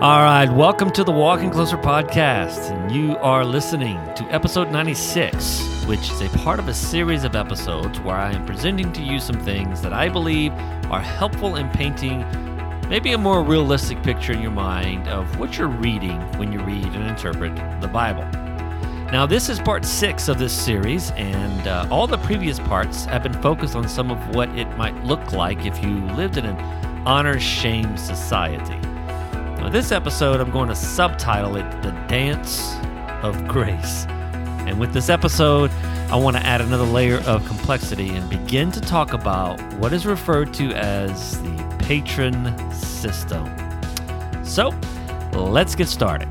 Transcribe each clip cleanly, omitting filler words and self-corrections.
All right, welcome to the Walking Closer podcast, and you are listening to episode 96, which is a part of a series of episodes where I am presenting to you some things that I believe are helpful in painting maybe a more realistic picture in your mind of what you're reading when you read and interpret the Bible. Now, this is part 6 of this series, and all the previous parts have been focused on some of what it might look like if you lived in an honor-shame society. Now, this episode, I'm going to subtitle it The Dance of Grace. And with this episode, I want to add another layer of complexity and begin to talk about what is referred to as the patron system. So, let's get started.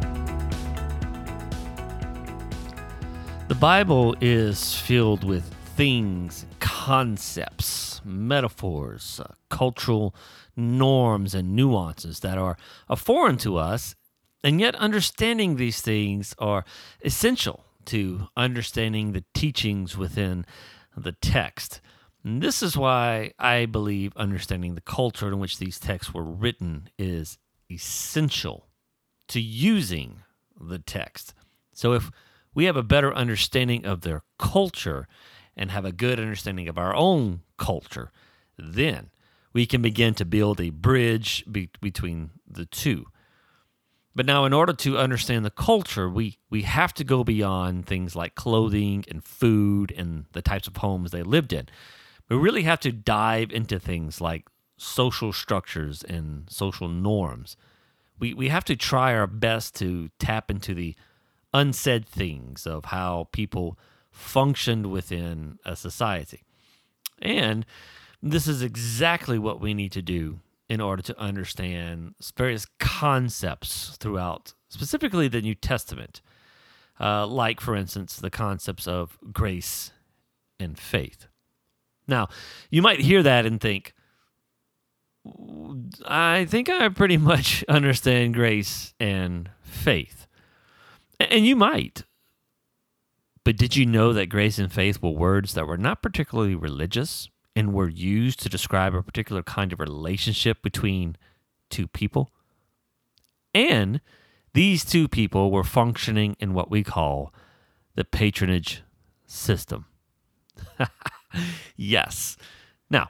The Bible is filled with things, concepts, metaphors, cultural norms, and nuances that are foreign to us, and yet understanding these things are essential to understanding the teachings within the text. And this is why I believe understanding the culture in which these texts were written is essential to using the text. So if we have a better understanding of their culture and have a good understanding of our own culture, then we can begin to build a bridge between the two. But now, in order to understand the culture, we have to go beyond things like clothing and food and the types of homes they lived in. We really have to dive into things like social structures and social norms. We have to try our best to tap into the unsaid things of how people functioned within a society. And this is exactly what we need to do in order to understand various concepts throughout, specifically the New Testament, like, for instance, the concepts of grace and faith. Now, you might hear that and think, I think I pretty much understand grace and faith. And you might. But did you know that grace and faith were words that were not particularly religious and were used to describe a particular kind of relationship between two people? And these two people were functioning in what we call the patronage system. Yes. Now,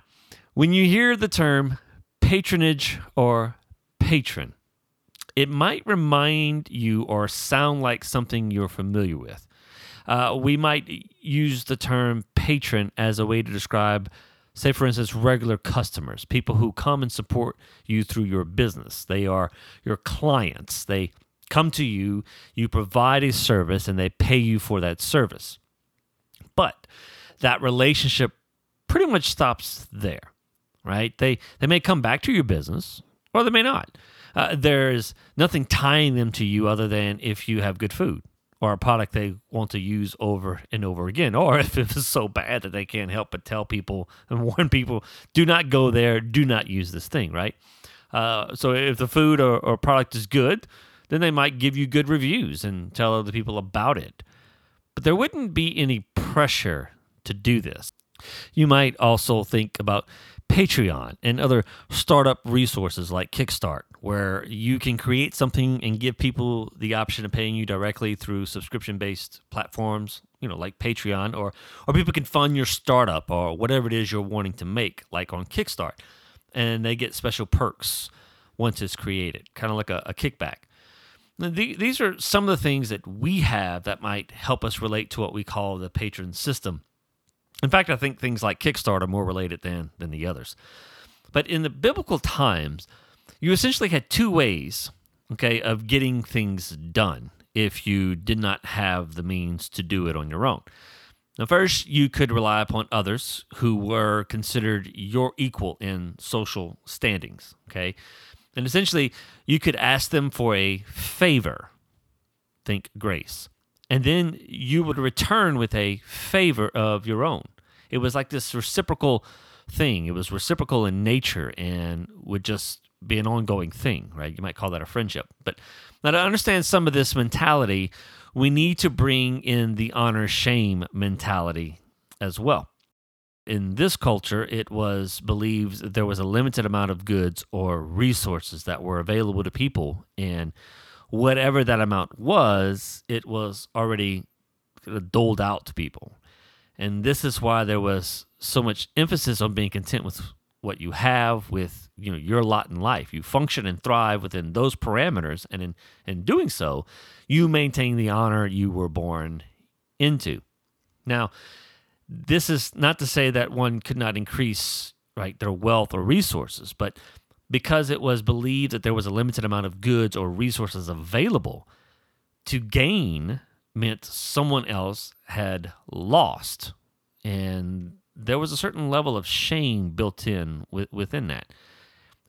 when you hear the term patronage or patron, it might remind you or sound like something you're familiar with. We might use the term patron as a way to describe, say, for instance, regular customers, people who come and support you through your business. They are your clients. They come to you, you provide a service, and they pay you for that service. But that relationship pretty much stops there, right? They may come back to your business, or they may not. There's nothing tying them to you other than if you have good food or a product they want to use over and over again, or if it's so bad that they can't help but tell people and warn people, do not go there, do not use this thing, right? So if the food or product is good, then they might give you good reviews and tell other people about it. But there wouldn't be any pressure to do this. You might also think about Patreon and other startup resources like Kickstart, where you can create something and give people the option of paying you directly through subscription-based platforms, like Patreon, or people can fund your startup or whatever it is you're wanting to make, like on Kickstart, and they get special perks once it's created, kind of like a kickback. Now, these are some of the things that we have that might help us relate to what we call the patron system. In fact, I think things like Kickstart are more related than the others. But in the biblical times, you essentially had two ways, of getting things done if you did not have the means to do it on your own. Now, first, you could rely upon others who were considered your equal in social standings, And essentially, you could ask them for a favor. Think grace. And then you would return with a favor of your own. It was like this reciprocal thing. It was reciprocal in nature and would just be an ongoing thing, right? You might call that a friendship. But now, to understand some of this mentality, we need to bring in the honor-shame mentality as well. in this culture, it was believed that there was a limited amount of goods or resources that were available to people, and whatever that amount was, it was already doled out to people. And this is why there was so much emphasis on being content with what you have, with, you know, your lot in life. You function and thrive within those parameters, and in doing so, you maintain the honor you were born into. Now, this is not to say that one could not increase, right, their wealth or resources, but because it was believed that there was a limited amount of goods or resources available, to gain meant someone else had lost. And there was a certain level of shame built in within that.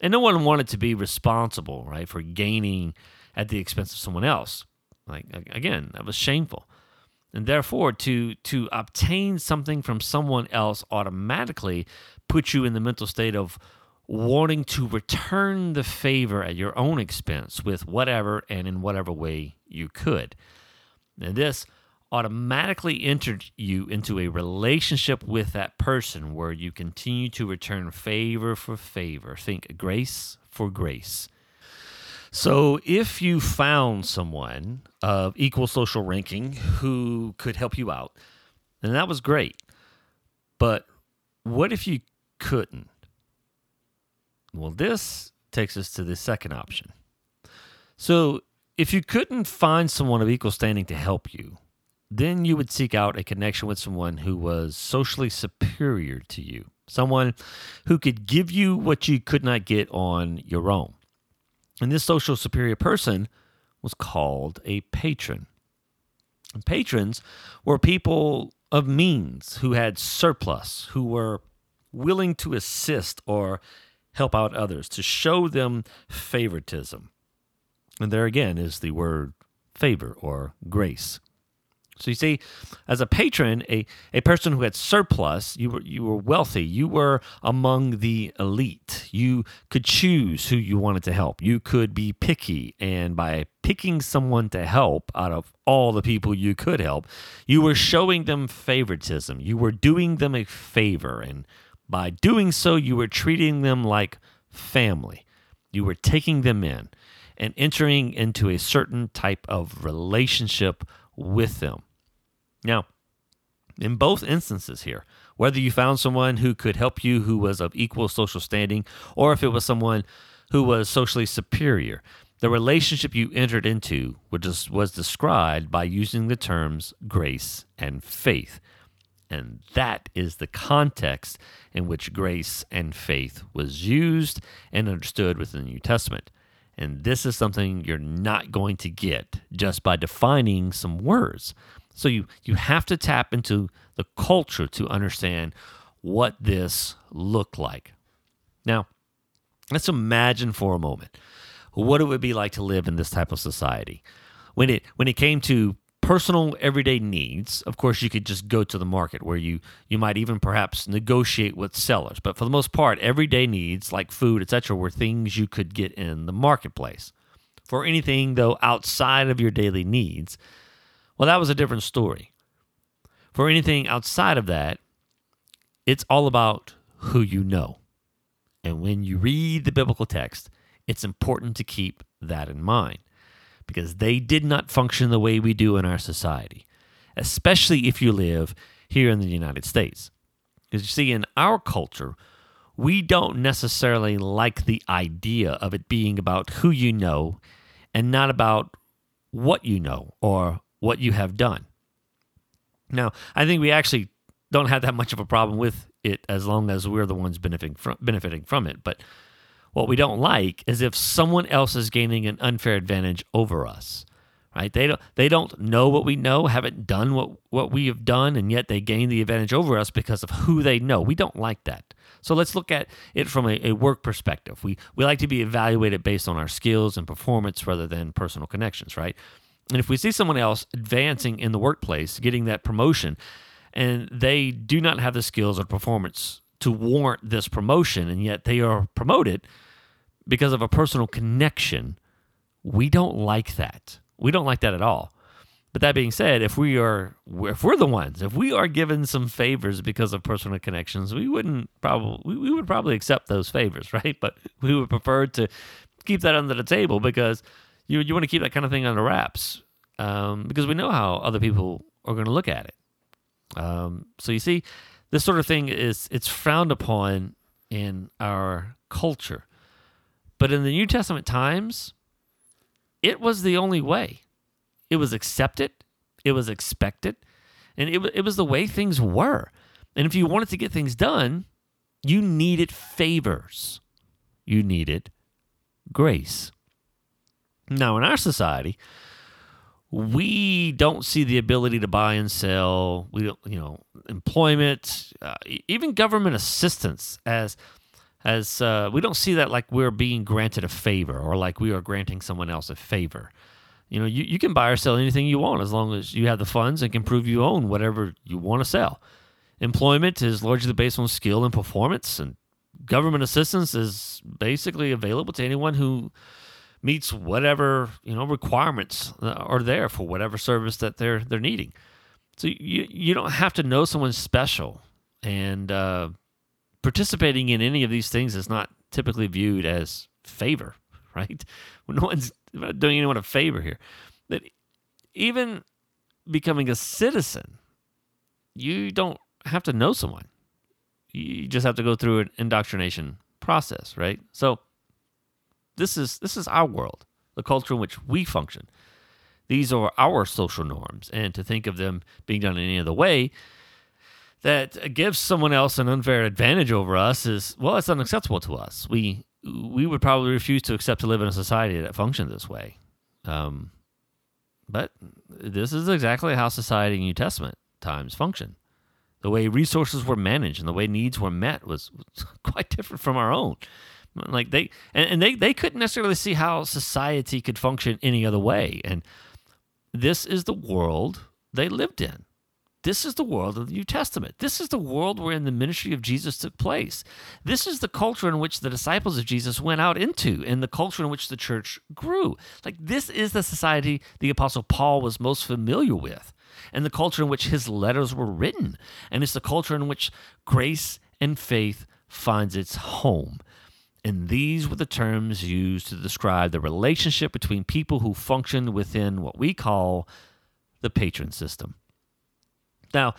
And no one wanted to be responsible, right, for gaining at the expense of someone else. Like, again, that was shameful. And therefore, to obtain something from someone else automatically puts you in the mental state of wanting to return the favor at your own expense with whatever and in whatever way you could. And this automatically entered you into a relationship with that person where you continue to return favor for favor. Think grace for grace. So if you found someone of equal social ranking who could help you out, then that was great. But what if you couldn't? Well, this takes us to the second option. So if you couldn't find someone of equal standing to help you, then you would seek out a connection with someone who was socially superior to you, someone who could give you what you could not get on your own. And this social superior person was called a patron. And patrons were people of means who had surplus, who were willing to assist or help out others, to show them favoritism. And there again is the word favor or grace. So you see, as a patron, a person who had surplus, you were wealthy, you were among the elite. You could choose who you wanted to help. You could be picky, and by picking someone to help out of all the people you could help, you were showing them favoritism. You were doing them a favor, and by doing so, you were treating them like family. You were taking them in and entering into a certain type of relationship with them. Now, in both instances here, whether you found someone who could help you who was of equal social standing, or if it was someone who was socially superior, the relationship you entered into was described by using the terms grace and faith. And that is the context in which grace and faith was used and understood within the New Testament. And this is something you're not going to get just by defining some words. So you have to tap into the culture to understand what this looked like. Now, let's imagine for a moment what it would be like to live in this type of society. When it came to personal everyday needs, of course, you could just go to the market where you might even perhaps negotiate with sellers. But for the most part, everyday needs like food, etc., were things you could get in the marketplace. For anything, though, outside of your daily needs, well, that was a different story. For anything outside of that, it's all about who you know. And when you read the biblical text, it's important to keep that in mind, because they did not function the way we do in our society, especially if you live here in the United States. Because you see, in our culture, we don't necessarily like the idea of it being about who you know and not about what you know or what you have done. Now, I think we actually don't have that much of a problem with it as long as we're the ones benefiting from it, but what we don't like is if someone else is gaining an unfair advantage over us, right? They don't know what we know, haven't done what we have done, and yet they gain the advantage over us because of who they know. We don't like that. So let's look at it from a work perspective. We like to be evaluated based on our skills and performance rather than personal connections, right? And if we see someone else advancing in the workplace, getting that promotion, and they do not have the skills or performance to warrant this promotion, and yet they are promoted because of a personal connection, we don't like that. We don't like that at all. But that being said, if we're the ones, if we are given some favors because of personal connections, we would probably accept those favors, right? But we would prefer to keep that under the table because you want to keep that kind of thing under wraps because we know how other people are going to look at it. So you see, this sort of thing it's frowned upon in our culture, but in the New Testament times, it was the only way. It was accepted, it was expected, and it was the way things were. And if you wanted to get things done, you needed favors. You needed grace. Now, in our society, we don't see the ability to buy and sell, we don't, employment, even government assistance as we don't see that like we're being granted a favor or like we are granting someone else a favor. You can buy or sell anything you want as long as you have the funds and can prove you own whatever you want to sell. Employment is largely based on skill and performance, and government assistance is basically available to anyone who meets whatever requirements are there for whatever service that they're needing. So you don't have to know someone special, and participating in any of these things is not typically viewed as favor, right? No one's doing anyone a favor here. That even becoming a citizen, you don't have to know someone. You just have to go through an indoctrination process, right? So this is our world, the culture in which we function. These are our social norms, and to think of them being done in any other way that gives someone else an unfair advantage over us is, well, it's unacceptable to us. We would probably refuse to accept to live in a society that functioned this way. But this is exactly how society in New Testament times functioned. The way resources were managed and the way needs were met was quite different from our own. Like they couldn't necessarily see how society could function any other way. And this is the world they lived in. This is the world of the New Testament. This is the world wherein the ministry of Jesus took place. This is the culture in which the disciples of Jesus went out into, and the culture in which the church grew. Like, this is the society the Apostle Paul was most familiar with, and the culture in which his letters were written. And it's the culture in which grace and faith finds its home. And these were the terms used to describe the relationship between people who functioned within what we call the patron system. Now,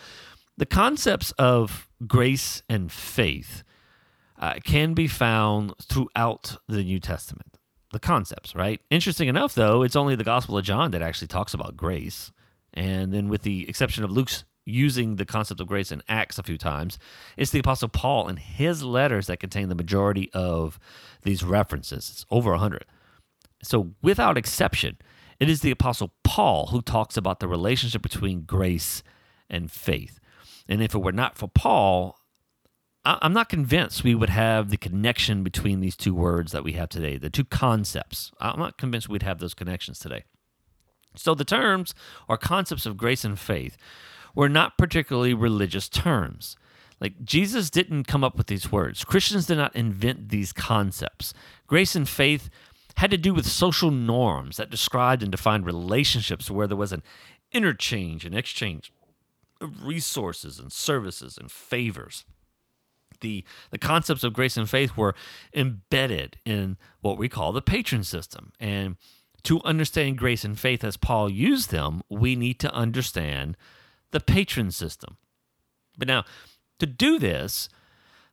the concepts of grace and faith can be found throughout the New Testament. The concepts, right? Interesting enough, though, it's only the Gospel of John that actually talks about grace. And then with the exception of Luke's using the concept of grace in Acts a few times, it's the Apostle Paul and his letters that contain the majority of these references. It's over 100. So without exception, it is the Apostle Paul who talks about the relationship between grace and faith. And if it were not for Paul, I'm not convinced we would have the connection between these two words that we have today, the two concepts. I'm not convinced we'd have those connections today. So the terms or concepts of grace and faith were not particularly religious terms. Like, Jesus didn't come up with these words. Christians did not invent these concepts. Grace and faith had to do with social norms that described and defined relationships where there was an interchange and exchange of resources and services and favors. The concepts of grace and faith were embedded in what we call the patron system. And to understand grace and faith as Paul used them, we need to understand the patron system. But now, to do this,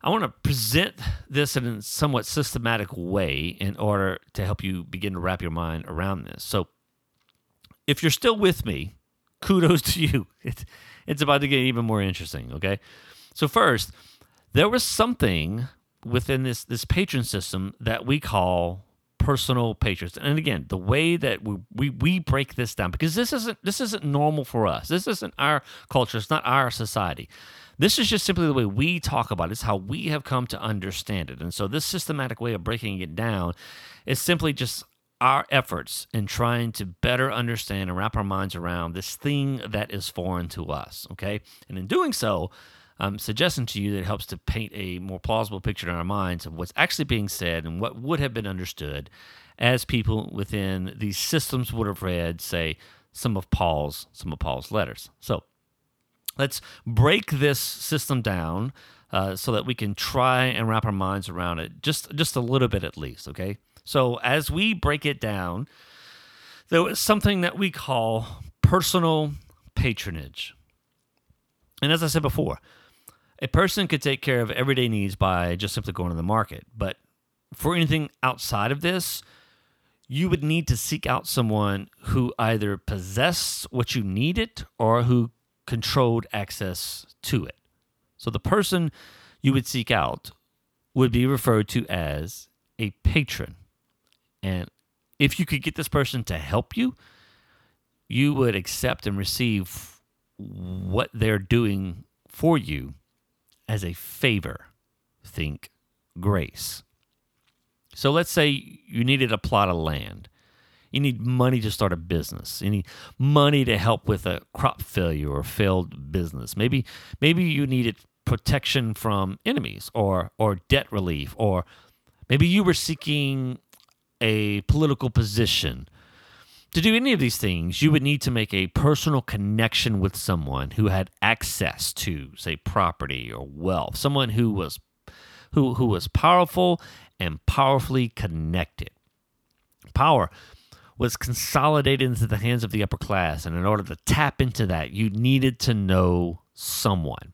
I want to present this in a somewhat systematic way in order to help you begin to wrap your mind around this. So if you're still with me, kudos to you. It's about to get even more interesting, okay? So first, there was something within this patron system that we call personal patrons. And again, the way that we break this down, because this isn't normal for us. This isn't our culture. It's not our society. This is just simply the way we talk about it. It's how we have come to understand it. And so this systematic way of breaking it down is simply just our efforts in trying to better understand and wrap our minds around this thing that is foreign to us, okay? And in doing so, I'm suggesting to you that it helps to paint a more plausible picture in our minds of what's actually being said and what would have been understood as people within these systems would have read, say, some of Paul's letters. So let's break this system down so that we can try and wrap our minds around it just a little bit at least, okay? So as we break it down, there was something that we call personal patronage. And as I said before, a person could take care of everyday needs by just simply going to the market. But for anything outside of this, you would need to seek out someone who either possessed what you needed or who controlled access to it. So the person you would seek out would be referred to as a patron. And if you could get this person to help you, you would accept and receive what they're doing for you as a favor. Think grace. So let's say you needed a plot of land. You need money to start a business. You need money to help with a crop failure or failed business. Maybe you needed protection from enemies or debt relief, or maybe you were seeking a political position. To do any of these things, you would need to make a personal connection with someone who had access to, say, property or wealth, someone who was powerful and powerfully connected. Power was consolidated into the hands of the upper class, and in order to tap into that, you needed to know someone.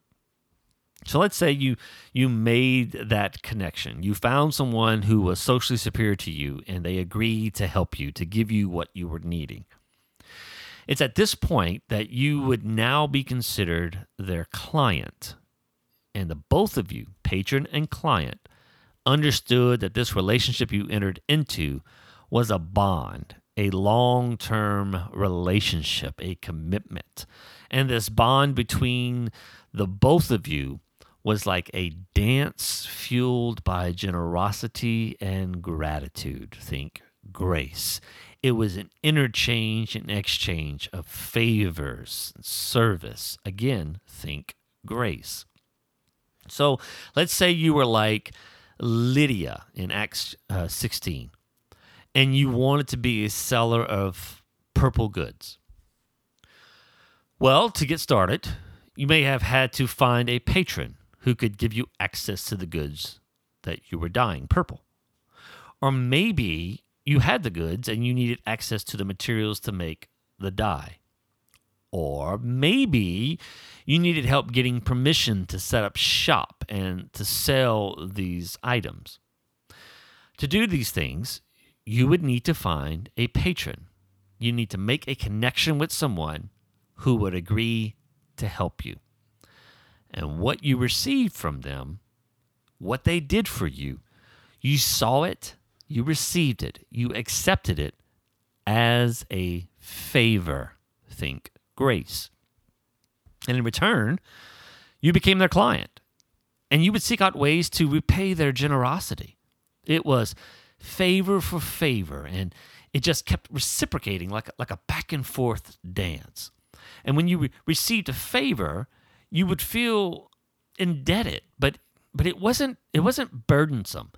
So let's say you made that connection. You found someone who was socially superior to you, and they agreed to help you, to give you what you were needing. It's at this point that you would now be considered their client. And the both of you, patron and client, understood that this relationship you entered into was a bond, a long-term relationship, a commitment. And this bond between the both of you was like a dance fueled by generosity and gratitude. Think grace. It was an interchange and exchange of favors and service. Again, think grace. So let's say you were like Lydia in Acts 16, and you wanted to be a seller of purple goods. Well, to get started, you may have had to find a patron who could give you access to the goods that you were dyeing purple. Or maybe you had the goods and you needed access to the materials to make the dye. Or maybe you needed help getting permission to set up shop and to sell these items. To do these things, you would need to find a patron. You need to make a connection with someone who would agree to help you. And what you received from them, what they did for you, you saw it, you received it, you accepted it as a favor. Think grace. And in return, you became their client, and you would seek out ways to repay their generosity. It was favor for favor, and it just kept reciprocating like a back and forth dance. And when you received a favor, you would feel indebted, but it wasn't burdensome.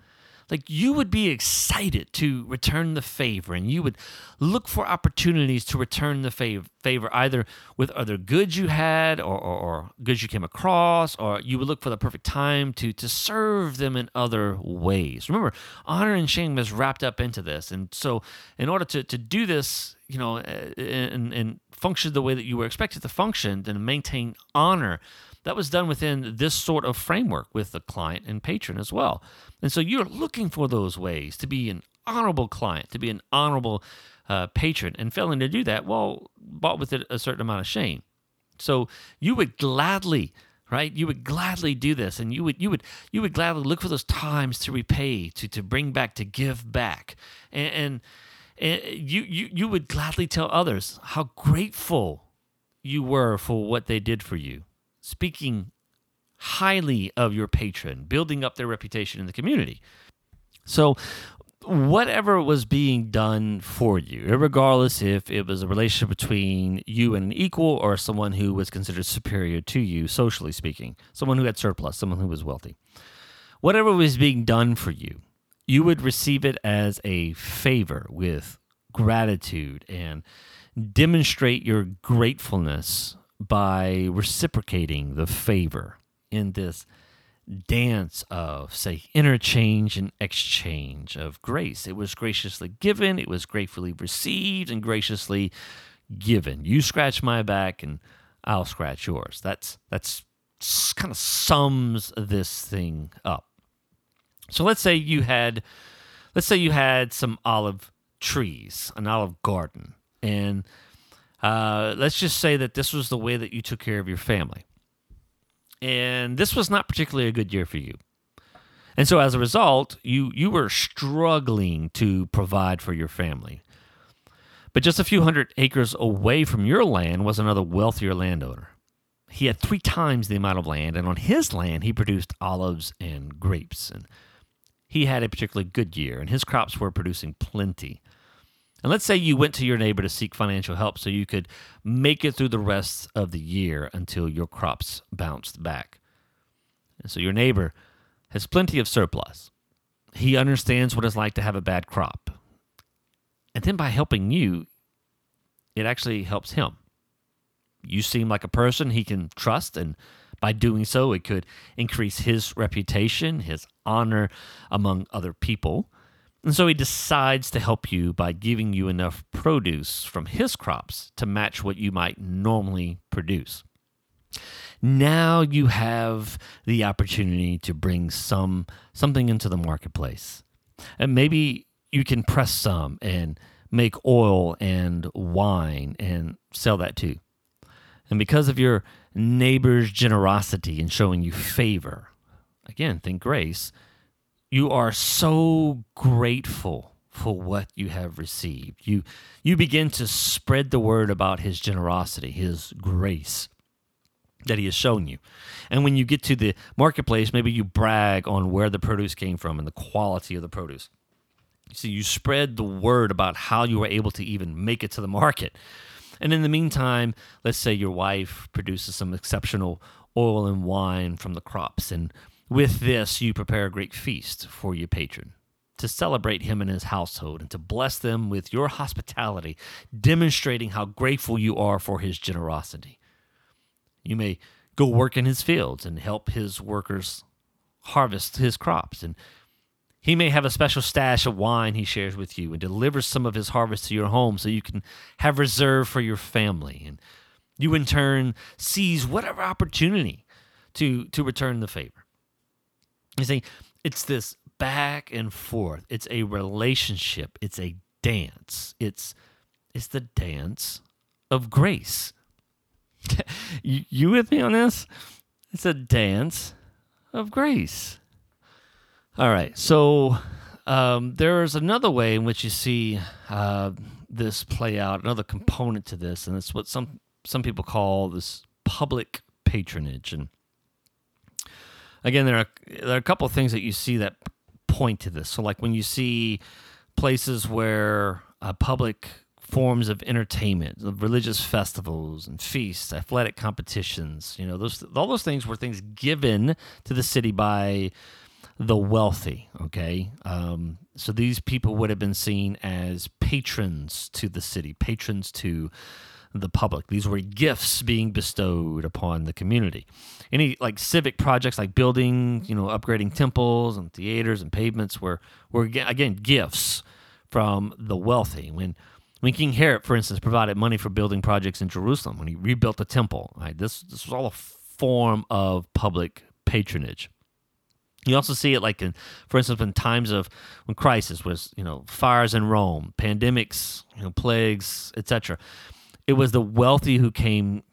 Like, you would be excited to return the favor, and you would look for opportunities to return the favor, either with other goods you had or goods you came across, or you would look for the perfect time to serve them in other ways. Remember, honor and shame is wrapped up into this. And so in order to do this, you know, and function the way that you were expected to function and maintain honor, that was done within this sort of framework with the client and patron as well. And so you're looking for those ways to be an honorable client, to be an honorable patron, and failing to do that, well, bought with it a certain amount of shame. So you would gladly, right? You would gladly do this, and you would gladly look for those times to repay, to bring back, to give back, and you would gladly tell others how grateful you were for what they did for you, speaking highly of your patron, building up their reputation in the community. So whatever was being done for you, regardless if it was a relationship between you and an equal or someone who was considered superior to you, socially speaking, someone who had surplus, someone who was wealthy, whatever was being done for you, you would receive it as a favor with gratitude and demonstrate your gratefulness by reciprocating the favor in this dance of, say, interchange and exchange of grace. It was graciously given, it was gratefully received, and graciously given. You scratch my back and I'll scratch yours. That's kind of sums this thing up. So let's say you had some olive trees, an olive garden, and let's just say that this was the way that you took care of your family. And this was not particularly a good year for you. And so as a result, you were struggling to provide for your family. But just a few hundred acres away from your land was another wealthier landowner. He had 3 times the amount of land, and on his land, he produced olives and grapes. And he had a particularly good year, and his crops were producing plenty. And let's say you went to your neighbor to seek financial help so you could make it through the rest of the year until your crops bounced back. And so your neighbor has plenty of surplus. He understands what it's like to have a bad crop. And then by helping you, it actually helps him. You seem like a person he can trust, and by doing so, it could increase his reputation, his honor among other people. And so he decides to help you by giving you enough produce from his crops to match what you might normally produce. Now you have the opportunity to bring something into the marketplace. And maybe you can press some and make oil and wine and sell that too. And because of your neighbor's generosity in showing you favor, again, think grace, you are so grateful for what you have received. You begin to spread the word about his generosity, his grace that he has shown you. And when you get to the marketplace, maybe you brag on where the produce came from and the quality of the produce. So you spread the word about how you were able to even make it to the market. And in the meantime, let's say your wife produces some exceptional oil and wine from the crops, and with this, you prepare a great feast for your patron to celebrate him and his household and to bless them with your hospitality, demonstrating how grateful you are for his generosity. You may go work in his fields and help his workers harvest his crops, and he may have a special stash of wine he shares with you and delivers some of his harvest to your home so you can have reserve for your family. And you, in turn, seize whatever opportunity to return the favor. You see, it's this back and forth. It's a relationship. It's a dance. It's the dance of grace. You with me on this? It's a dance of grace. All right, so there's another way in which you see this play out, another component to this, and it's what some people call this public patronage. And again, there are a couple of things that you see that point to this. So like when you see places where public forms of entertainment, religious festivals and feasts, athletic competitions, you know, all those things were things given to the city by the wealthy, okay? So these people would have been seen as patrons to the city, patrons to the public. These were gifts being bestowed upon the community. Any like civic projects like building, upgrading temples and theaters and pavements were again gifts from the wealthy. When King Herod, for instance, provided money for building projects in Jerusalem, when he rebuilt the temple, right? This was all a form of public patronage. You also see it like in, for instance, in times of when crisis was, fires in Rome, pandemics, plagues, etc. It was the wealthy who came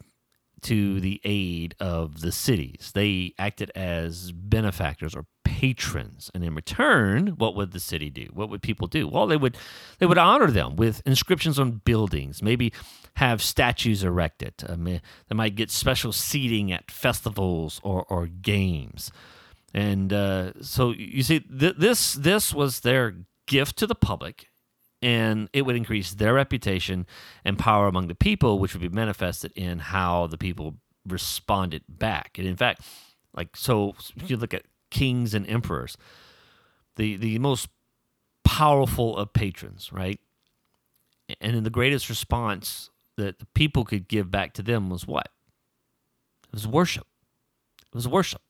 to the aid of the cities. They acted as benefactors or patrons. And in return, what would the city do? What would people do? Well, they would honor them with inscriptions on buildings, maybe have statues erected. They might get special seating at festivals or games. And so you see, this was their gift to the public, and it would increase their reputation and power among the people, which would be manifested in how the people responded back. And in fact, like so, if you look at kings and emperors, the most powerful of patrons, right? And then the greatest response that the people could give back to them was what? It was worship. It was worship.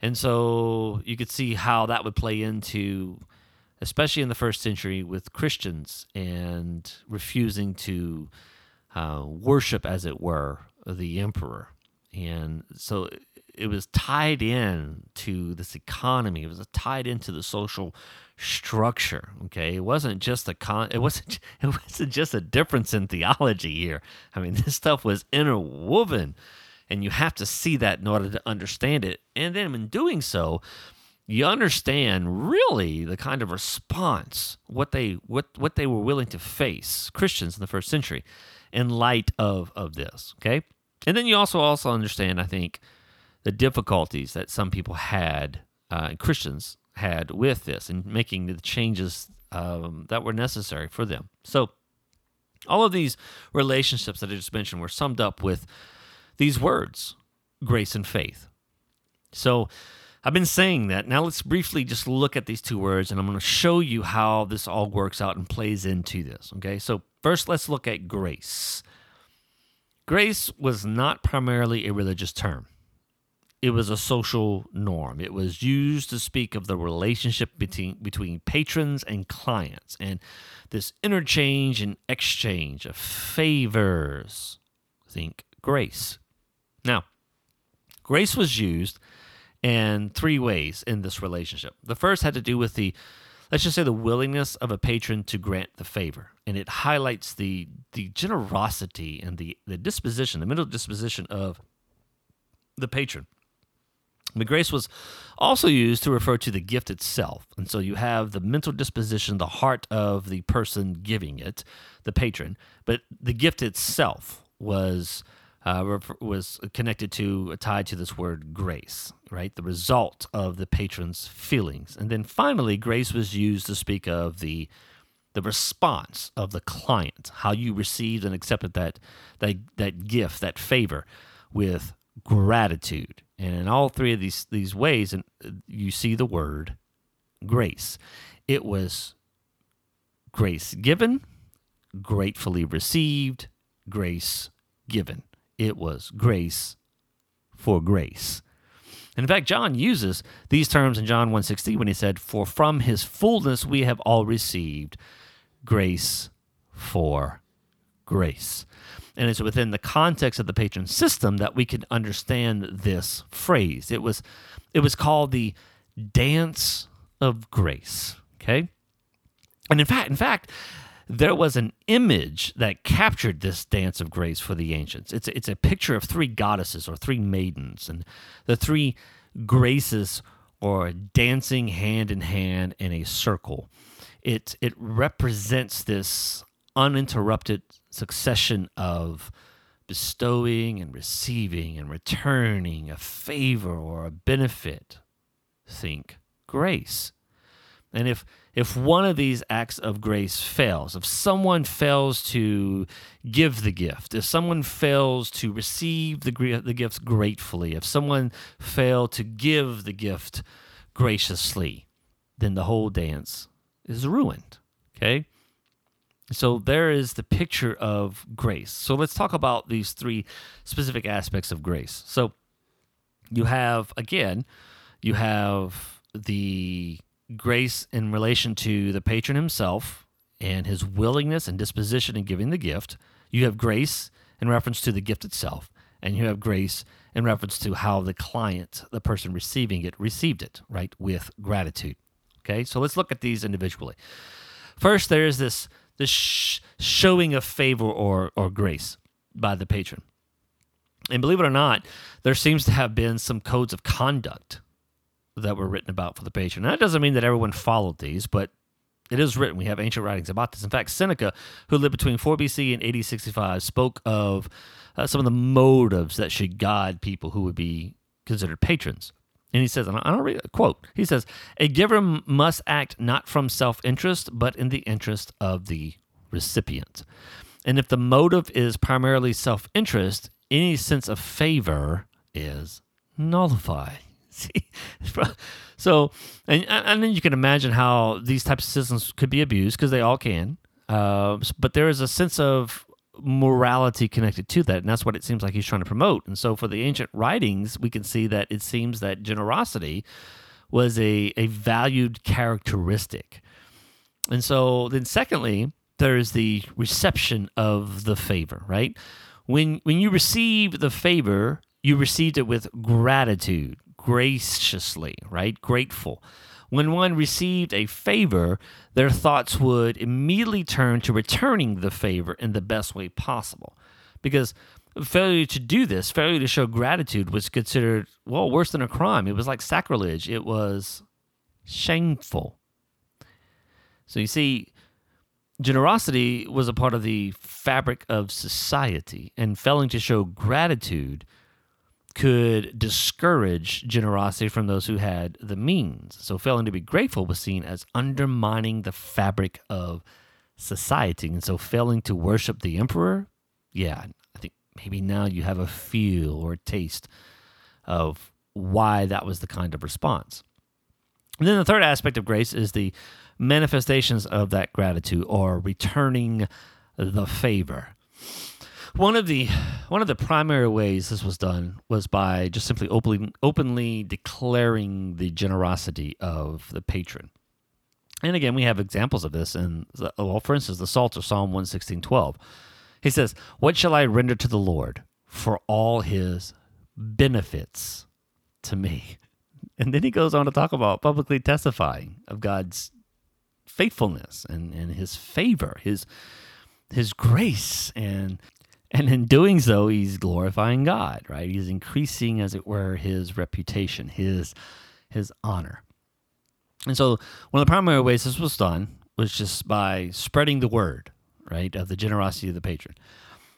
And so you could see how that would play into, especially in the first century, with Christians and refusing to worship, as it were, the emperor. And so it was tied in to this economy. It was tied into the social structure. Okay, it wasn't just It wasn't just a difference in theology here. I mean, this stuff was interwoven, and you have to see that in order to understand it. And then, in doing so, you understand really the kind of response what they were willing to face, Christians in the first century, in light of this. Okay, and then you also understand, I think, the difficulties that some people had, Christians had, with this and making the changes that were necessary for them. So all of these relationships that I just mentioned were summed up with these words, grace and faith. So I've been saying that. Now let's briefly just look at these two words, and I'm going to show you how this all works out and plays into this. Okay, so first let's look at grace. Grace was not primarily a religious term. It was a social norm. It was used to speak of the relationship between patrons and clients, and this interchange and exchange of favors. Think grace. Now, grace was used in three ways in this relationship. The first had to do with the willingness of a patron to grant the favor, and it highlights the generosity and the disposition, the mental disposition of the patron. But grace was also used to refer to the gift itself. And so you have the mental disposition, the heart of the person giving it, the patron. But the gift itself was connected to, tied to this word grace, right? The result of the patron's feelings. And then finally, grace was used to speak of the response of the client, how you received and accepted that gift, that favor, with gratitude. And in all three of these ways, and you see the word grace. It was grace given, gratefully received, grace given. It was grace for grace. And in fact, John uses these terms in John 1:16 when he said, "For from his fullness we have all received grace for grace." And it's within the context of the patron system that we can understand this phrase. It was called the dance of grace, okay? And in fact, there was an image that captured this dance of grace for the ancients. It's a picture of three goddesses or three maidens, and the three graces are dancing hand in hand in a circle. It represents this uninterrupted succession of bestowing and receiving and returning a favor or a benefit. Think grace. And if one of these acts of grace fails, if someone fails to give the gift, if someone fails to receive the gift gratefully, if someone fails to give the gift graciously, then the whole dance is ruined, okay? So there is the picture of grace. So let's talk about these three specific aspects of grace. So you have the grace in relation to the patron himself and his willingness and disposition in giving the gift. You have grace in reference to the gift itself, and you have grace in reference to how the client, the person receiving it, received it, right, with gratitude. Okay, so let's look at these individually. First, there is the showing of favor or grace by the patron. And believe it or not, there seems to have been some codes of conduct that were written about for the patron. And that doesn't mean that everyone followed these, but it is written. We have ancient writings about this. In fact, Seneca, who lived between 4 BC and AD 65, spoke of some of the motives that should guide people who would be considered patrons. And he says, and I'll read a quote. He says, "A giver must act not from self-interest, but in the interest of the recipient. And if the motive is primarily self-interest, any sense of favor is nullified." See? So, and then you can imagine how these types of systems could be abused, because they all can. But there is a sense of morality connected to that, and that's what it seems like he's trying to promote. And so for the ancient writings, we can see that it seems that generosity was a valued characteristic. And so then secondly, there's the reception of the favor, right? When you receive the favor, you received it with gratitude, graciously, right? Grateful. When one received a favor, their thoughts would immediately turn to returning the favor in the best way possible. Because failure to do this, failure to show gratitude was considered, well, worse than a crime. It was like sacrilege. It was shameful. So you see, generosity was a part of the fabric of society, and failing to show gratitude could discourage generosity from those who had the means. So failing to be grateful was seen as undermining the fabric of society. And so failing to worship the emperor, yeah, I think maybe now you have a feel or a taste of why that was the kind of response. And then the third aspect of grace is the manifestations of that gratitude, or returning the favor. One of the primary ways this was done was by just simply openly declaring the generosity of the patron. And again, we have examples of this in, well, for instance, the Psalter, Psalm 116:12. He says, "What shall I render to the Lord for all his benefits to me?" And then he goes on to talk about publicly testifying of God's faithfulness and his favor, his grace, and in doing so, he's glorifying God, right? He's increasing, as it were, his reputation, his honor. And so one of the primary ways this was done was just by spreading the word, right, of the generosity of the patron.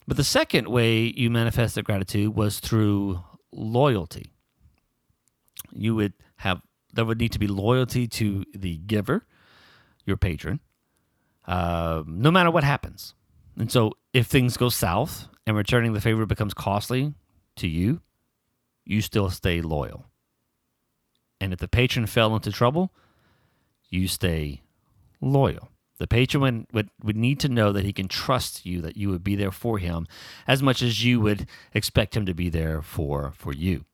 But the second way you manifested gratitude was through loyalty. There would need to be loyalty to the giver, your patron, no matter what happens. And so if things go south and returning the favor becomes costly to you, you still stay loyal. And if the patron fell into trouble, you stay loyal. The patron would need to know that he can trust you, that you would be there for him as much as you would expect him to be there for you.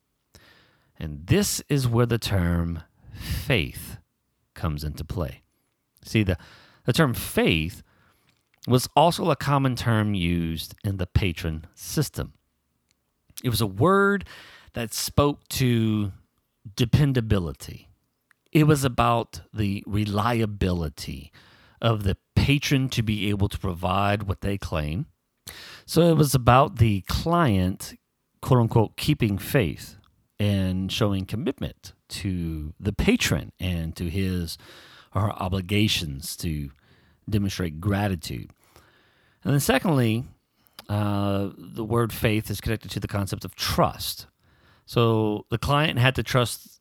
And this is where the term faith comes into play. See, the term faith was also a common term used in the patron system. It was a word that spoke to dependability. It was about the reliability of the patron to be able to provide what they claim. So it was about the client, quote unquote, keeping faith and showing commitment to the patron and to his or her obligations to demonstrate gratitude. And then secondly, the word faith is connected to the concept of trust. So the client had to trust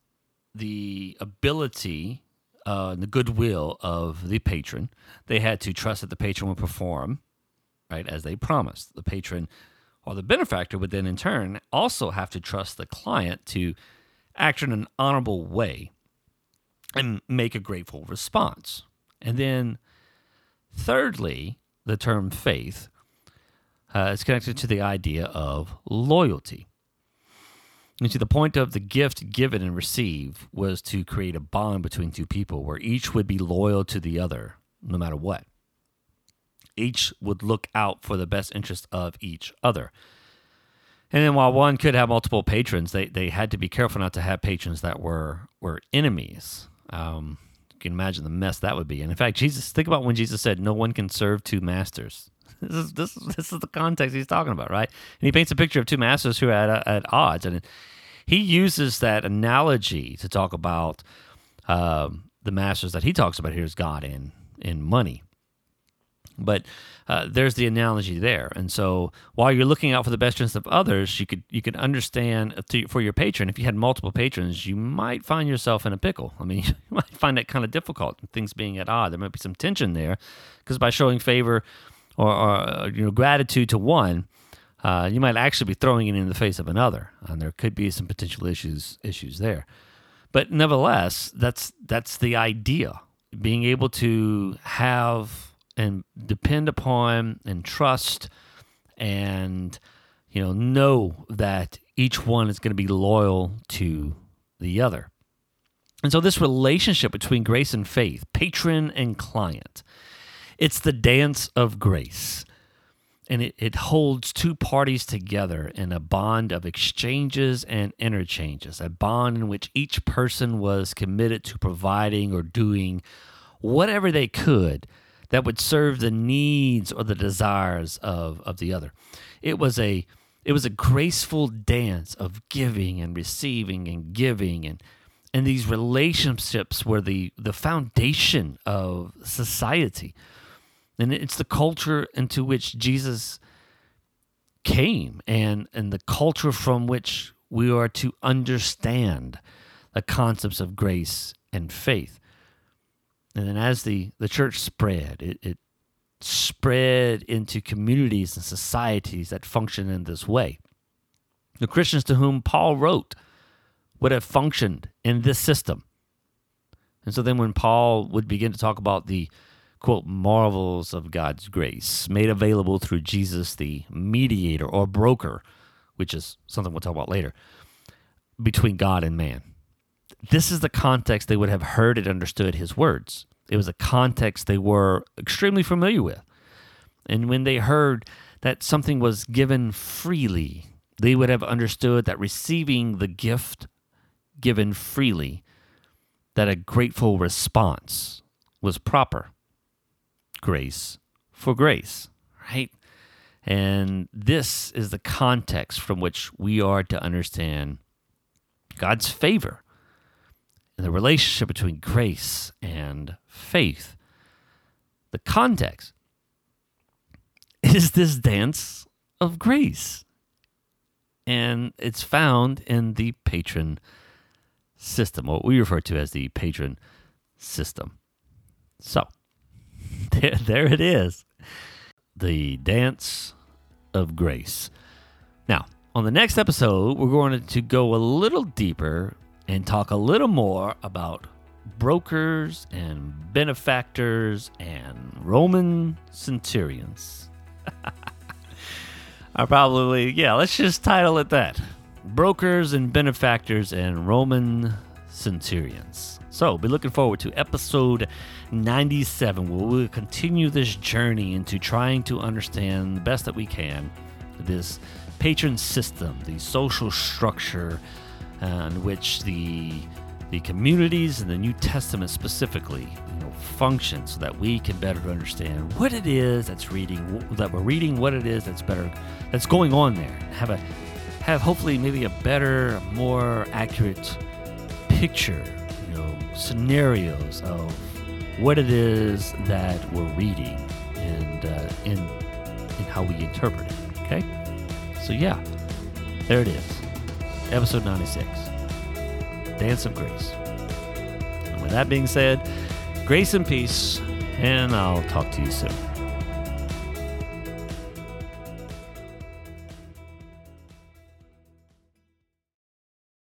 the ability and the goodwill of the patron. They had to trust that the patron would perform, right, as they promised. The patron or the benefactor would then in turn also have to trust the client to act in an honorable way and make a grateful response. And then thirdly, the term faith is connected to the idea of loyalty. You see, the point of the gift given and received was to create a bond between two people where each would be loyal to the other no matter what. Each would look out for the best interest of each other. And then while one could have multiple patrons, they had to be careful not to have patrons that were enemies. Can imagine the mess that would be. And in fact, think about when Jesus said, "No one can serve two masters." This is the context he's talking about, right? And he paints a picture of two masters who are at odds. And he uses that analogy to talk about the masters that he talks about here is God and money. But there's the analogy there. And so while you're looking out for the best interests of others, you could understand for your patron, if you had multiple patrons, you might find yourself in a pickle. I mean, you might find that kind of difficult, things being at odds. There might be some tension there, because by showing favor or gratitude to one, you might actually be throwing it in the face of another, and there could be some potential issues there. But nevertheless, that's the idea, being able to have and depend upon and trust and, you know that each one is going to be loyal to the other. And so this relationship between grace and faith, patron and client, it's the dance of grace. And it holds two parties together in a bond of exchanges and interchanges, a bond in which each person was committed to providing or doing whatever they could that would serve the needs or the desires of the other. It was a graceful dance of giving and receiving and giving, and these relationships were the foundation of society. And it's the culture into which Jesus came, and the culture from which we are to understand the concepts of grace and faith. And then as the church spread, it spread into communities and societies that function in this way. The Christians to whom Paul wrote would have functioned in this system. And so then when Paul would begin to talk about the, quote, marvels of God's grace made available through Jesus, the mediator or broker, which is something we'll talk about later, between God and man. This is the context they would have heard and understood his words. It was a context they were extremely familiar with. And when they heard that something was given freely, they would have understood that receiving the gift given freely, that a grateful response was proper. Grace for grace, right? And this is the context from which we are to understand God's favor and the relationship between grace and faith. The context is this dance of grace, and it's found in the patron system, what we refer to as the patron system. So, there it is, the dance of grace. Now, on the next episode, we're going to go a little deeper and talk a little more about brokers and benefactors and Roman centurions. Let's just title it that. Brokers and benefactors and Roman centurions. So, be looking forward to episode 97, where we'll continue this journey into trying to understand the best that we can this patron system, the social structure in which the communities in the New Testament specifically, function, so that we can better understand what it is that we're reading, what it is that's going on there. Have hopefully maybe a better, more accurate picture, scenarios of what it is that we're reading and how we interpret it, okay? So yeah, there it is. Episode 96, Dance of Grace. And with that being said, grace and peace, and I'll talk to you soon.